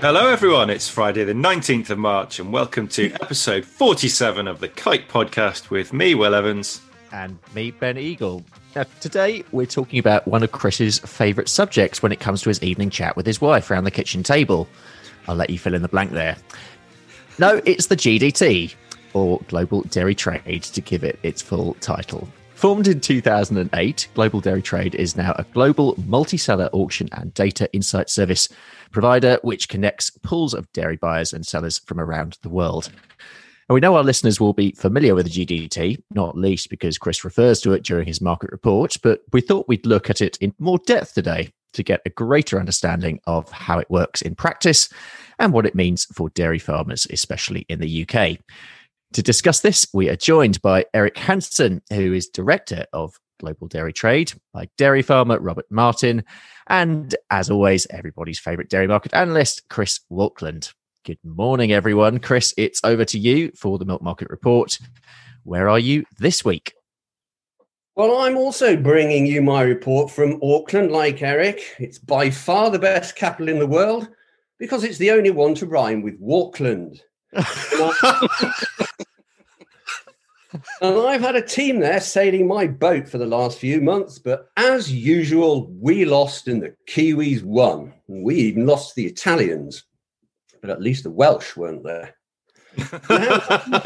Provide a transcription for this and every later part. Hello everyone, it's Friday the 19th of March and welcome to episode 47 of the Kite Podcast with me, Will Evans. And me, Ben Eagle. Now today we're talking about one of Chris's favourite subjects when it comes to his evening chat with his wife around the kitchen table. I'll let you fill in the blank there. No, it's the GDT, or Global Dairy Trade to give it its full title. Formed in 2008, Global Dairy Trade is now a global multi-seller auction and data insight service provider which connects pools of dairy buyers and sellers from around the world. And we know our listeners will be familiar with the GDT, not least because Chris refers to it during his market report, but we thought we'd look at it in more depth today to get a greater understanding of how it works in practice and what it means for dairy farmers, especially in the UK. To discuss this, we are joined by Eric Hansen, who is Director of Global Dairy Trade, by dairy farmer Robert Martin, and as always, everybody's favourite dairy market analyst, Chris Walkland. Good morning, everyone. Chris, it's over to you for the Milk Market Report. Where are you this week? Well, I'm also bringing you my report from Auckland, like Eric. It's by far the best capital in the world because it's the only one to rhyme with Walkland. And I've had a team there sailing my boat for the last few months, but as usual, we lost and the Kiwis won. We even lost the Italians, but at least the Welsh weren't there. How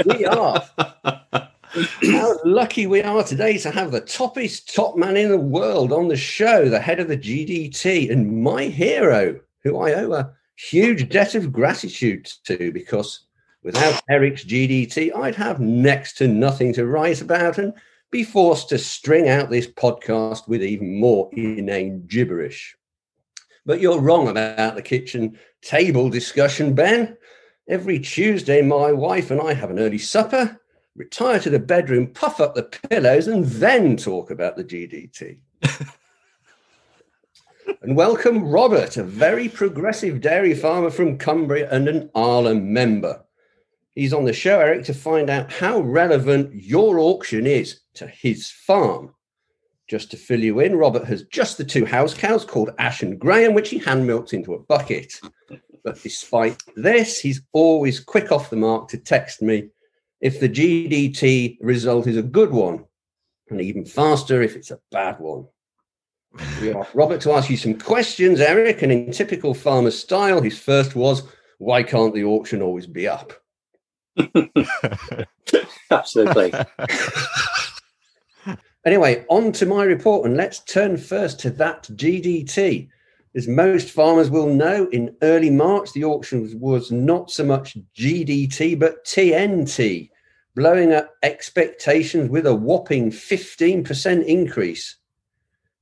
lucky we are today to have the top man in the world on the show, the head of the GDT, and my hero, who I owe a huge debt of gratitude to, because without Eric's GDT, I'd have next to nothing to write about and be forced to string out this podcast with even more inane gibberish. But you're wrong about the kitchen table discussion, Ben. Every Tuesday, my wife and I have an early supper, retire to the bedroom, puff up the pillows, and then talk about the GDT. And welcome, Robert, a very progressive dairy farmer from Cumbria and an Arla member. He's on the show, Eric, to find out how relevant your auction is to his farm. Just to fill you in, Robert has just the two house cows called Ash and Graham, which he hand milks into a bucket. But despite this, he's always quick off the mark to text me if the GDT result is a good one, and even faster if it's a bad one. We asked Robert to ask you some questions, Eric, and in typical farmer style, his first was, why can't the auction always be up? Absolutely. Anyway, on to my report, and let's turn first to that GDT. As most farmers will know, in early March the auction was not so much GDT but TNT, blowing up expectations with a whopping 15% increase.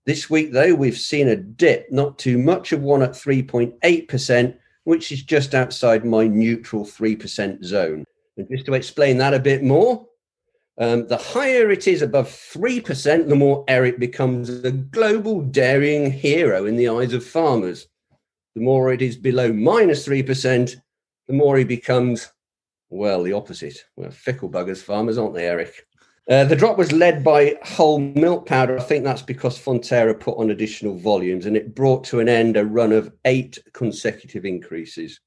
This week though, we've seen a dip, not too much of one at 3.8%, which is just outside my neutral 3% zone. And just to explain that a bit more, the higher it is above 3%, the more Eric becomes a global dairying hero in the eyes of farmers. The more it is below minus 3%, the more he becomes, well, the opposite. We're fickle buggers, farmers, aren't they, Eric? The drop was led by whole milk powder. I think that's because Fonterra put on additional volumes and it brought to an end a run of 8 consecutive increases.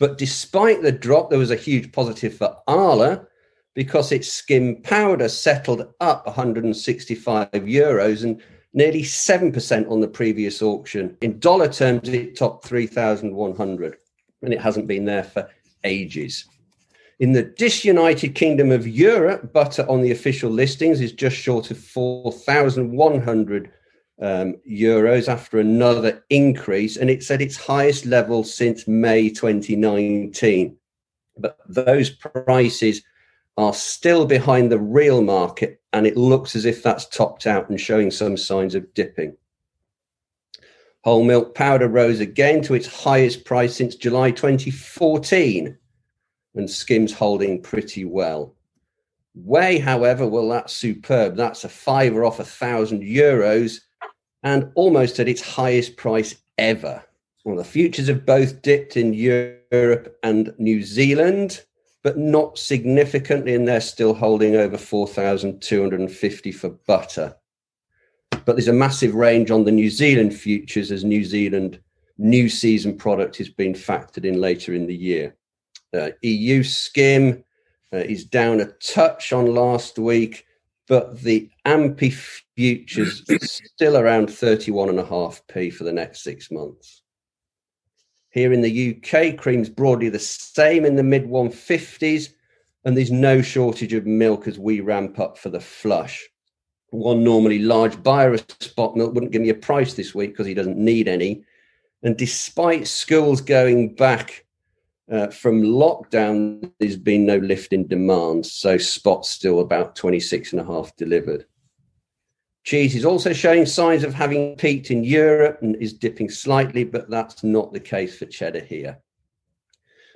But despite the drop, there was a huge positive for Arla because its skim powder settled up €165 and nearly 7% on the previous auction. In dollar terms, it topped 3,100 and it hasn't been there for ages. In the disunited Kingdom of Europe, butter on the official listings is just short of 4,100 euros after another increase, and it's at its highest level since May 2019. But those prices are still behind the real market, and it looks as if that's topped out and showing some signs of dipping. Whole milk powder rose again to its highest price since July 2014. And skim's holding pretty well. Whey, however, well, that's superb. That's a fiver off €1,000 and almost at its highest price ever. Well, the futures have both dipped in Europe and New Zealand, but not significantly, and they're still holding over 4,250 for butter. But there's a massive range on the New Zealand futures as New Zealand new season product is being factored in later in the year. EU skim is down a touch on last week, but the AMPI futures is still around 31.5p for the next 6 months. Here in the UK, cream's broadly the same in the mid-150s, and there's no shortage of milk as we ramp up for the flush. One normally large buyer of spot milk wouldn't give me a price this week because he doesn't need any. And despite schools going back from lockdown, there's been no lift in demand, so spot's still about 26.5 delivered. Cheese is also showing signs of having peaked in Europe and is dipping slightly, but that's not the case for cheddar here.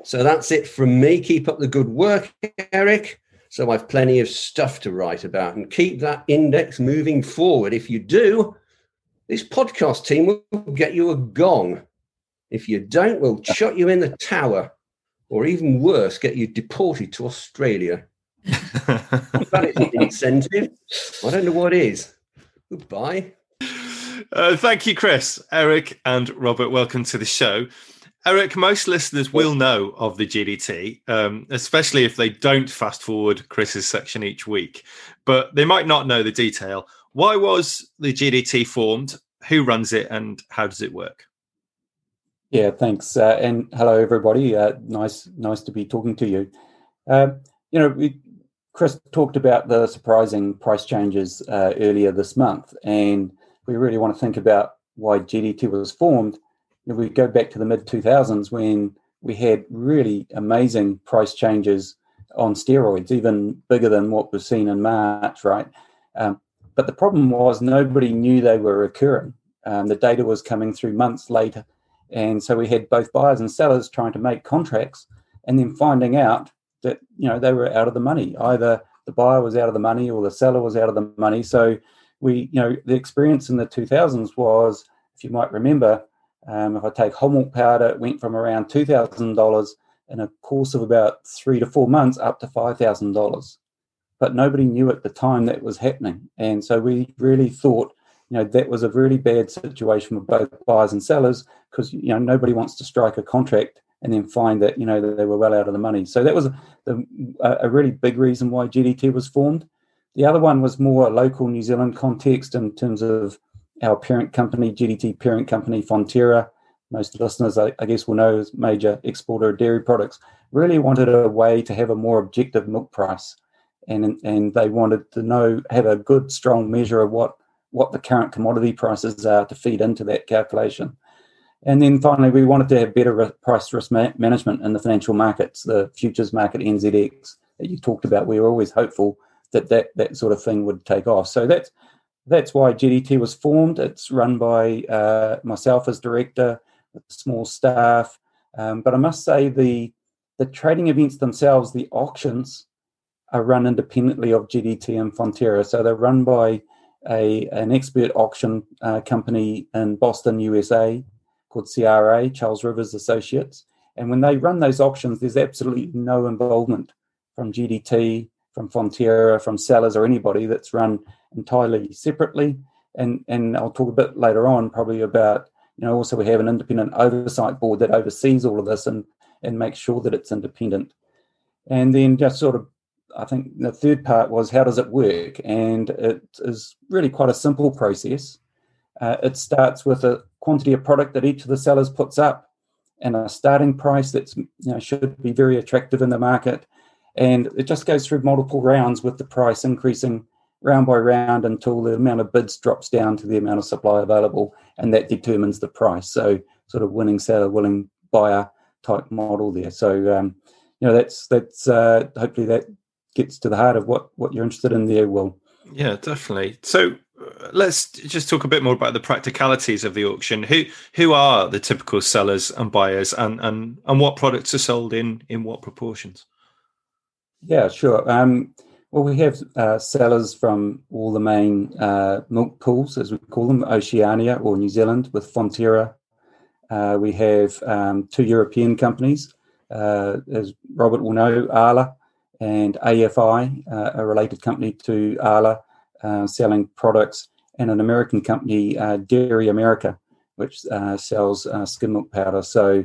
So that's it from me. Keep up the good work, Eric. So I've plenty of stuff to write about, and keep that index moving forward. If you do, this podcast team will get you a gong. If you don't, we'll shut you in the tower, or even worse, get you deported to Australia. That is an incentive. I don't know what is. Goodbye. Thank you, Chris, Eric, and Robert. Welcome to the show. Eric, most listeners will know of the GDT, especially if they don't fast forward Chris's section each week, but they might not know the detail. Why was the GDT formed? Who runs it and how does it work? Yeah, thanks. And hello, everybody. Nice to be talking to you. Chris talked about the surprising price changes earlier this month, and we really want to think about why GDT was formed. If we go back to the mid-2000s when we had really amazing price changes on steroids, even bigger than what was seen in March, right? But the problem was nobody knew they were occurring. The data was coming through months later. And so we had both buyers and sellers trying to make contracts and then finding out that, you know, they were out of the money. Either the buyer was out of the money or the seller was out of the money. So we, you know, the experience in the 2000s was, if you might remember, if I take whole milk powder, it went from around $2,000 in a course of about 3 to 4 months up to $5,000. But nobody knew at the time that was happening. And so we really thought, you know, that was a really bad situation with both buyers and sellers because, you know, nobody wants to strike a contract and then find that, you know, that they were well out of the money. So that was a really big reason why GDT was formed. The other one was more a local New Zealand context in terms of our parent company, GDT parent company, Fonterra, most listeners, I guess, will know is major exporter of dairy products, really wanted a way to have a more objective milk price. And they wanted to know, have a good, strong measure of what the current commodity prices are to feed into that calculation. And then finally, we wanted to have better price risk management in the financial markets, the futures market, NZX, that you talked about. We were always hopeful that sort of thing would take off. So That's why GDT was formed. It's run by myself as director, a small staff. But I must say the trading events themselves, the auctions, are run independently of GDT and Fonterra. So they're run by an expert auction company in Boston, USA, called CRA, Charles Rivers Associates. And when they run those auctions, there's absolutely no involvement from GDT, from Fonterra, from sellers or anybody. That's run entirely separately. And I'll talk a bit later on probably about, you know, also we have an independent oversight board that oversees all of this and makes sure that it's independent. And then just sort of, I think the third part was how does it work? And it is really quite a simple process. It starts with a quantity of product that each of the sellers puts up and a starting price that's, you know, should be very attractive in the market. And it just goes through multiple rounds with the price increasing round by round until the amount of bids drops down to the amount of supply available, and that determines the price. So sort of winning seller, willing buyer type model there. So, you know, that's hopefully that gets to the heart of what you're interested in there, Will. Yeah, definitely. So let's just talk a bit more about the practicalities of the auction. Who are the typical sellers and buyers and what products are sold in what proportions? Yeah, sure. Well, we have sellers from all the main milk pools, as we call them, Oceania or New Zealand with Fonterra. We have two European companies, as Robert will know, Arla and AFI, a related company to Arla, selling products, and an American company, Dairy America, which sells skim milk powder. So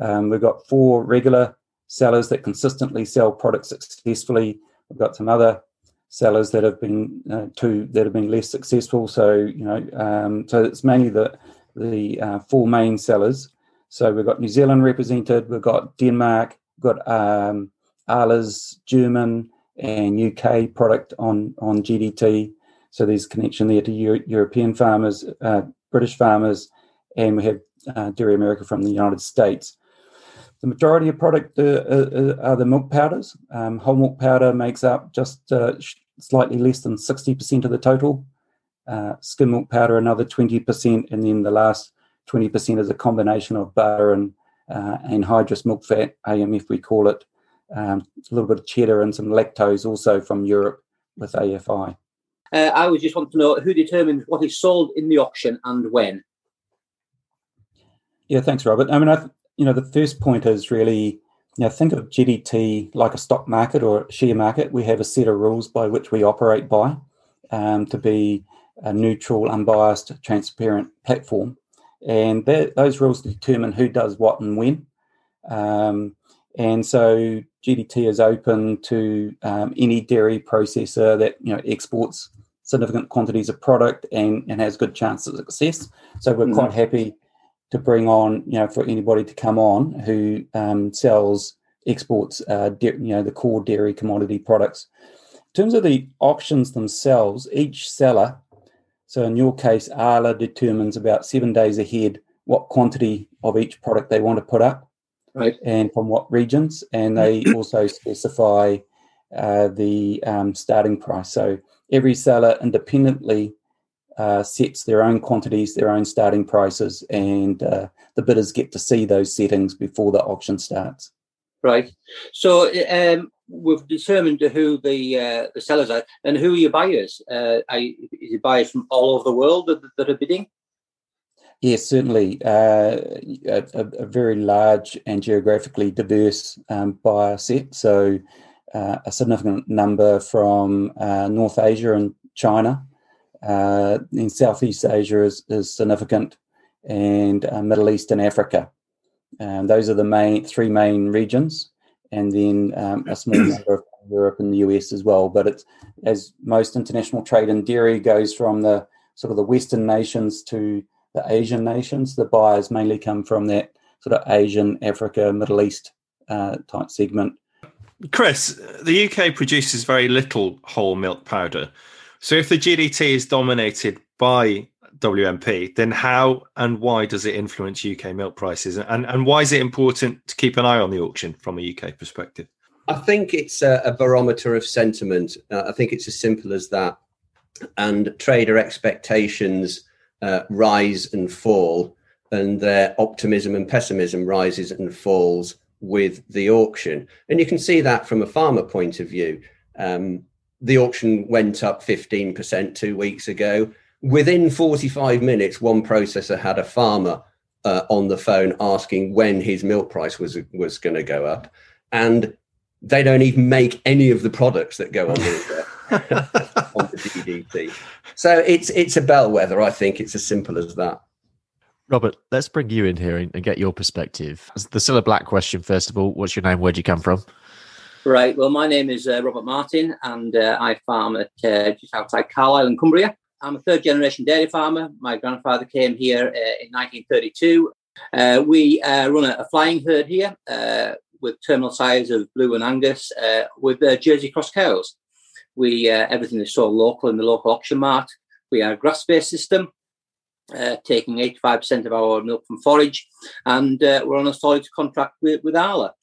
we've got four regular sellers that consistently sell products successfully. We've got some other sellers that have been two that have been less successful. So so it's mainly the four main sellers. So we've got New Zealand represented. We've got Denmark. We've got Arla's German and UK product on GDT. So there's connection there to European farmers, British farmers, and we have Dairy America from the United States. The majority of product are the milk powders. Whole milk powder makes up just slightly less than 60% of the total. Skim milk powder, another 20%, and then the last 20% is a combination of butter and hydrous milk fat, AMF we call it, a little bit of cheddar and some lactose also from Europe with AFI. I would just want to know who determines what is sold in the auction and when. Yeah, thanks, Robert. I mean, the first point is really, think of GDT like a stock market or a share market. We have a set of rules by which we operate by to be a neutral, unbiased, transparent platform. And those rules determine who does what and when. And so GDT is open to any dairy processor that exports significant quantities of product and has good chances of success. So we're quite happy to bring on, for anybody to come on who exports, the core dairy commodity products. In terms of the auctions themselves, each seller, so in your case, Arla determines about 7 days ahead what quantity of each product they want to put up, right, and from what regions, and they also specify the starting price. So every seller independently sets their own quantities, their own starting prices, and the bidders get to see those settings before the auction starts. Right. So we've determined who the sellers are, and who are your buyers? Is it buyers from all over the world that are bidding? Yes, certainly. A very large and geographically diverse buyer set. So a significant number from North Asia and China. In Southeast Asia is significant, and Middle East and Africa. Those are the three main regions, and then a small number of Europe and the US as well. But it's, as most international trade in dairy goes from the sort of the Western nations to the Asian nations, the buyers mainly come from that sort of Asian, Africa, Middle East type segment. Chris, the UK produces very little whole milk powder. So if the GDT is dominated by WMP, then how and why does it influence UK milk prices? And why is it important to keep an eye on the auction from a UK perspective? I think it's a barometer of sentiment. I think it's as simple as that. And trader expectations rise and fall, and their optimism and pessimism rises and falls with the auction. And you can see that from a farmer point of view. The auction went up 15% 2 weeks ago. Within 45 minutes, one processor had a farmer on the phone asking when his milk price was going to go up. And they don't even make any of the products that go on on the GDT. So it's a bellwether. I think it's as simple as that. Robert, let's bring you in here and get your perspective. The Cilla Black question, first of all, what's your name? Where do you come from? Right. Well, my name is Robert Martin, and I farm at just outside Carlisle in Cumbria. I'm a third-generation dairy farmer. My grandfather came here in 1932. We run a flying herd here with terminal sires of Blue and Angus with Jersey cross cows. We everything is sold local in the local auction mart. We are a grass-based system, taking 85% of our milk from forage, and we're on a solid contract with Arla.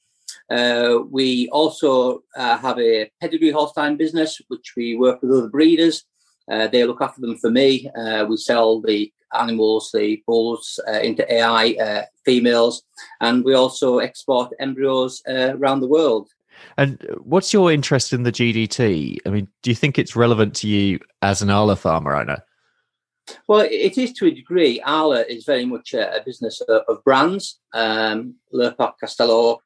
We also have a pedigree Holstein business, which we work with other breeders. They look after them for me. We sell the animals, the bulls, into AI females, and we also export embryos around the world. And what's your interest in the GDT? I mean, do you think it's relevant to you as an Arla farmer owner? Well, it is to a degree. Arla is very much a business of brands, Lurpak, Castello,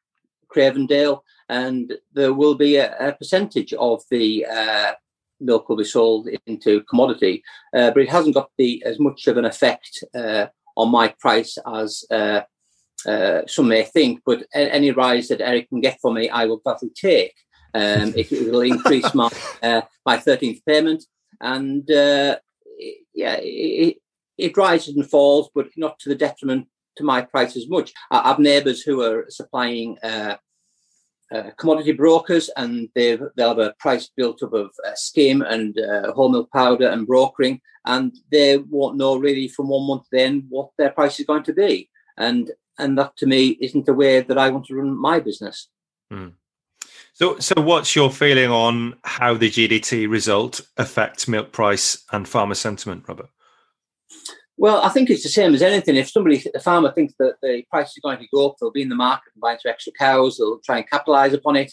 Cravendale, and there will be a percentage of the milk will be sold into commodity, but it hasn't got as much of an effect on my price as some may think, but any rise that Eric can get for me, I will gladly take. It will increase my 13th payment, and it rises and falls, but not to the detriment to my price as much. I have neighbours who are supplying commodity brokers, and they'll have a price built up of skim and whole milk powder and brokering, and they won't know really from one month then what their price is going to be, and that to me isn't the way that I want to run my business. Mm. So what's your feeling on how the GDT result affects milk price and farmer sentiment, Robert? Well, I think it's the same as anything. If a farmer thinks that the price is going to go up, they'll be in the market and buy some extra cows. They'll try and capitalise upon it.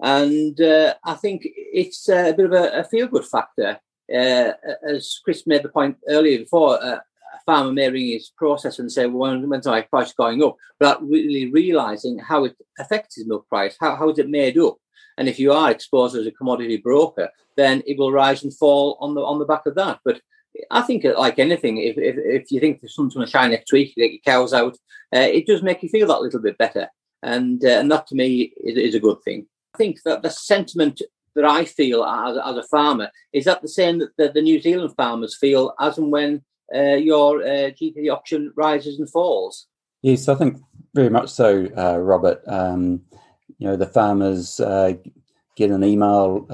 And I think it's a bit of a feel-good factor. As Chris made the point earlier before, a farmer may ring his process and say, well, when's my price going up? Without really realising how it affects his milk price. How is it made up? And if you are exposed as a commodity broker, then it will rise and fall on the back of that. But I think, like anything, if you think the sun's going to shine next week, you get your cows out, it does make you feel that little bit better. And that, to me, is a good thing. I think that the sentiment that I feel as a farmer is that the same that the New Zealand farmers feel as and when your GT auction rises and falls. Yes, I think very much so, Robert. The farmers get an email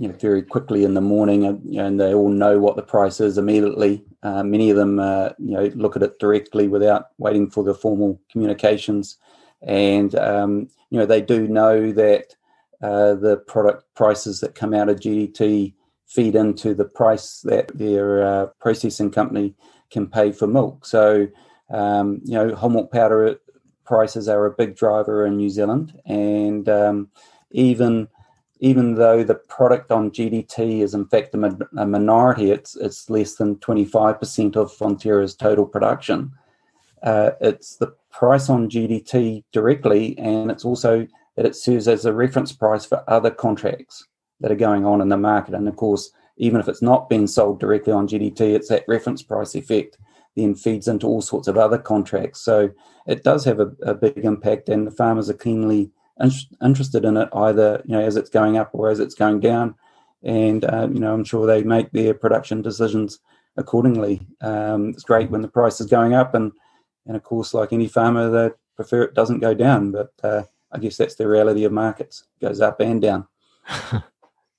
very quickly in the morning, and they all know what the price is immediately. Many of them, look at it directly without waiting for the formal communications. And, they do know that the product prices that come out of GDT feed into the price that their processing company can pay for milk. So, whole milk powder prices are a big driver in New Zealand. And even though the product on GDT is in fact a minority, it's less than 25% of Fonterra's total production. It's the price on GDT directly, and it's also that it serves as a reference price for other contracts that are going on in the market. And of course, even if it's not being sold directly on GDT, it's that reference price effect then feeds into all sorts of other contracts. So it does have a big impact, and the farmers are keenly interested in it, either as it's going up or as it's going down, and I'm sure they make their production decisions accordingly. It's great when the price is going up, and of course, like any farmer, they prefer it doesn't go down, but I guess that's the reality of markets. It goes up and down.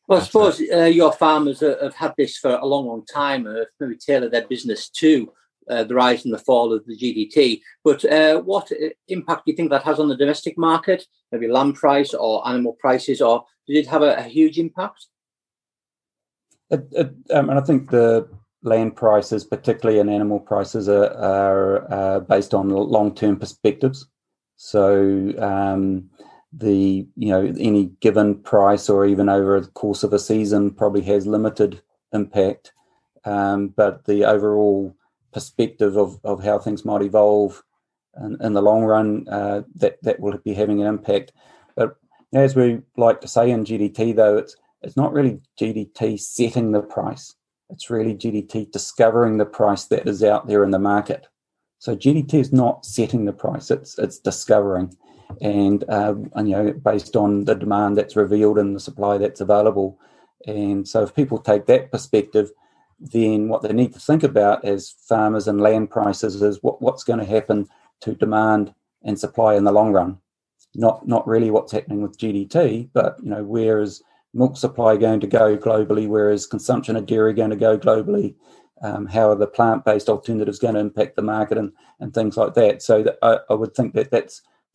Well, I suppose your farmers have had this for a long time and have maybe tailored their business to the rise and the fall of the GDT. But what impact do you think that has on the domestic market, maybe lamb price or animal prices, or did it have a huge impact? I think the land prices, particularly, and animal prices are based on long-term perspectives. So any given price or even over the course of a season probably has limited impact. But the overall perspective of how things might evolve in the long run, that will be having an impact. But as we like to say in GDT, though, it's not really GDT setting the price. It's really GDT discovering the price that is out there in the market. So GDT is not setting the price, it's discovering. And based on the demand that's revealed and the supply that's available. And so if people take that perspective, then what they need to think about as farmers and land prices is what's going to happen to demand and supply in the long run. Not really what's happening with GDT, but where is milk supply going to go globally? Where is consumption of dairy going to go globally? How are the plant-based alternatives going to impact the market and things like that? So I would think that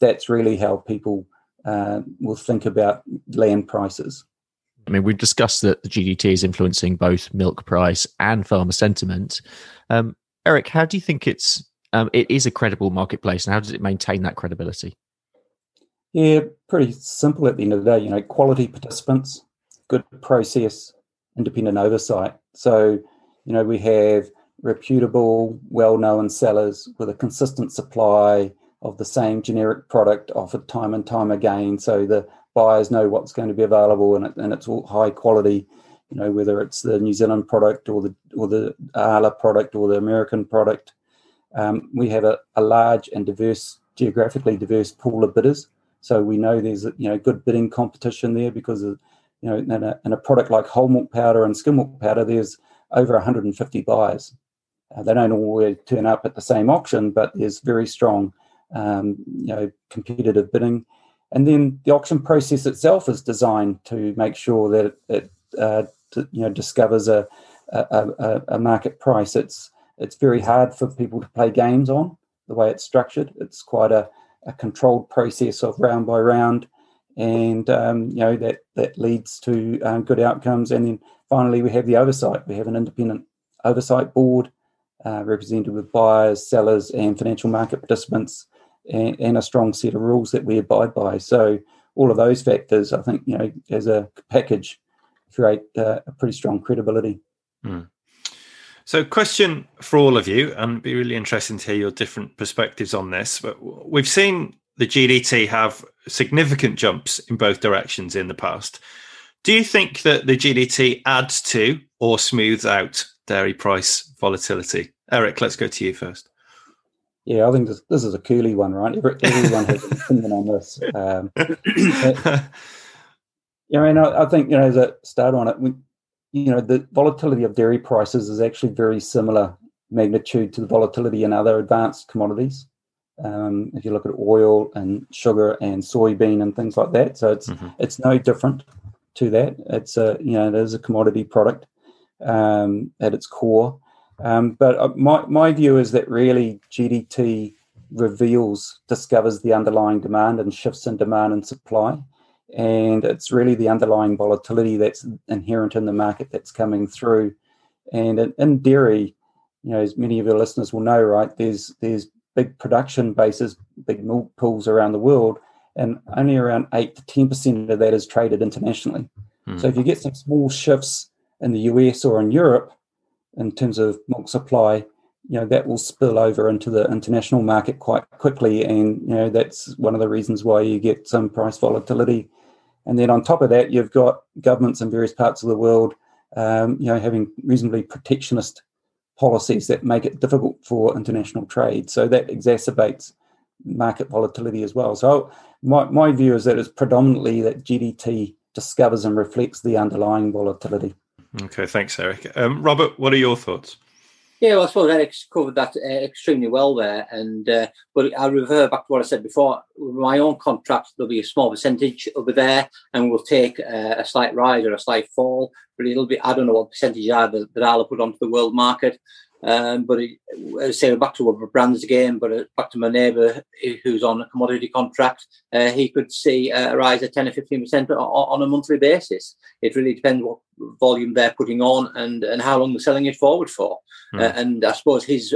that's really how people will think about land prices. I mean, we've discussed that the GDT is influencing both milk price and farmer sentiment. Eric, how do you think it is a credible marketplace, and how does it maintain that credibility? Yeah, pretty simple at the end of the day. Quality participants, good process, independent oversight. So, we have reputable, well-known sellers with a consistent supply of the same generic product offered time and time again. So the buyers know what's going to be available, and it's all high quality, whether it's the New Zealand product or the Arla product or the American product. We have a large and diverse, geographically diverse pool of bidders. So we know there's, you know, good bidding competition there because, of, you know, in a product like whole milk powder and skim milk powder, there's over 150 buyers. They don't always turn up at the same auction, but there's very strong, you know, competitive bidding. And then the auction process itself is designed to make sure that it discovers a market price. It's very hard for people to play games on the way it's structured. It's quite a controlled process of round by round, and that leads to good outcomes. And then finally, we have the oversight. We have an independent oversight board represented with buyers, sellers, and financial market participants, and a strong set of rules that we abide by. So all of those factors, I think, you know, as a package, create a pretty strong credibility. Mm. So question for all of you, and it'd be really interesting to hear your different perspectives on this. But we've seen the GDT have significant jumps in both directions in the past. Do you think that the GDT adds to or smooths out dairy price volatility? Eric, let's go to you first. Yeah, I think this is a curly one, right? Everyone has an opinion on this. I think, you know, as a start on it, you know, the volatility of dairy prices is actually very similar magnitude to the volatility in other advanced commodities. If you look at oil and sugar and soybean and things like that, so it's no different to that. It's it is a commodity product at its core. But my view is that really GDT discovers the underlying demand and shifts in demand and supply. And it's really the underlying volatility that's inherent in the market that's coming through. And in dairy, you know, as many of your listeners will know, right, there's big production bases, big milk pools around the world, and only around 8 to 10% of that is traded internationally. Mm. So if you get some small shifts in the US or in Europe in terms of milk supply, you know, that will spill over into the international market quite quickly. And, you know, that's one of the reasons why you get some price volatility. And then on top of that, you've got governments in various parts of the world, having reasonably protectionist policies that make it difficult for international trade. So that exacerbates market volatility as well. So my view is that it's predominantly that GDT discovers and reflects the underlying volatility. Okay, thanks, Eric. Robert, what are your thoughts? Yeah, well, I suppose Eric's covered that extremely well there. And but I'll revert back to what I said before. With my own contract, there'll be a small percentage over there, and we'll take a slight rise or a slight fall. But it'll be, I don't know what percentage that Arla put onto the world market. But back to Robert Brand's game, but back to my neighbour who's on a commodity contract, he could see a rise of 10 or 15% on a monthly basis. It really depends what volume they're putting on and how long they're selling it forward for. Mm. And I suppose his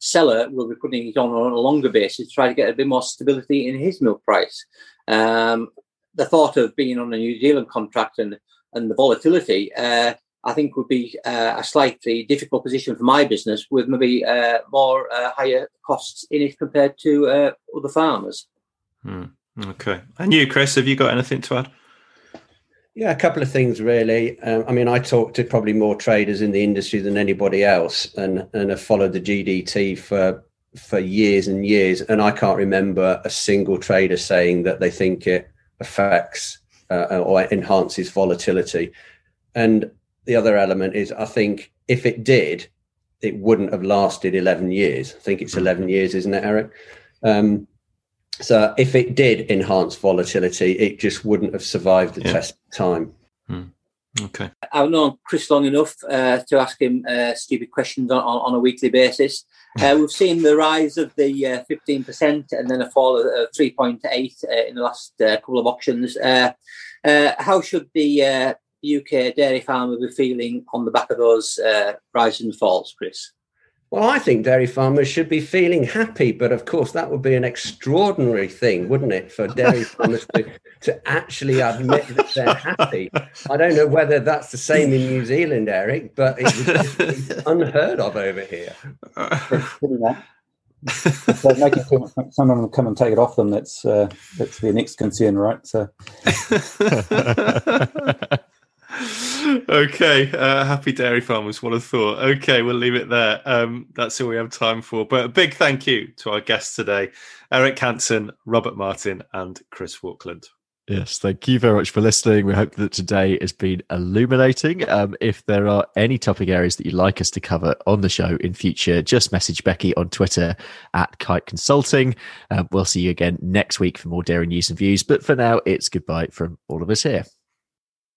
seller will be putting it on a longer basis to try to get a bit more stability in his milk price. The thought of being on a New Zealand contract and the volatility I think would be a slightly difficult position for my business, with maybe more higher costs in it compared to other farmers. Mm, okay. And you, Chris, have you got anything to add? Yeah, a couple of things, really. I talk to probably more traders in the industry than anybody else and have followed the GDT for years and years, and I can't remember a single trader saying that they think it affects or enhances volatility. And the other element is, I think if it did, it wouldn't have lasted 11 years. I think it's 11 years, isn't it, Eric? So if it did enhance volatility, it just wouldn't have survived the test of time. Mm. Okay. I've known Chris long enough to ask him stupid questions on a weekly basis. We've seen the rise of the 15% and then a fall of 3.8 in the last couple of auctions. How should the UK dairy farmer be feeling on the back of those rise and falls, Chris? Well, I think dairy farmers should be feeling happy, but of course that would be an extraordinary thing, wouldn't it, for dairy farmers to actually admit that they're happy. I don't know whether that's the same in New Zealand, Eric, but it's unheard of over here. If they're making too much, someone will come and take it off them. That's their next concern, right? So. Okay, happy dairy farmers, what a thought. Okay, we'll leave it there. That's all we have time for. But a big thank you to our guests today, Eric Hansen, Robert Martin and Chris Walkland. Yes, thank you very much for listening. We hope that today has been illuminating. If there are any topic areas that you'd like us to cover on the show in future, just message Becky on Twitter at Kite Consulting. We'll see you again next week for more dairy news and views. But for now, it's goodbye from all of us here.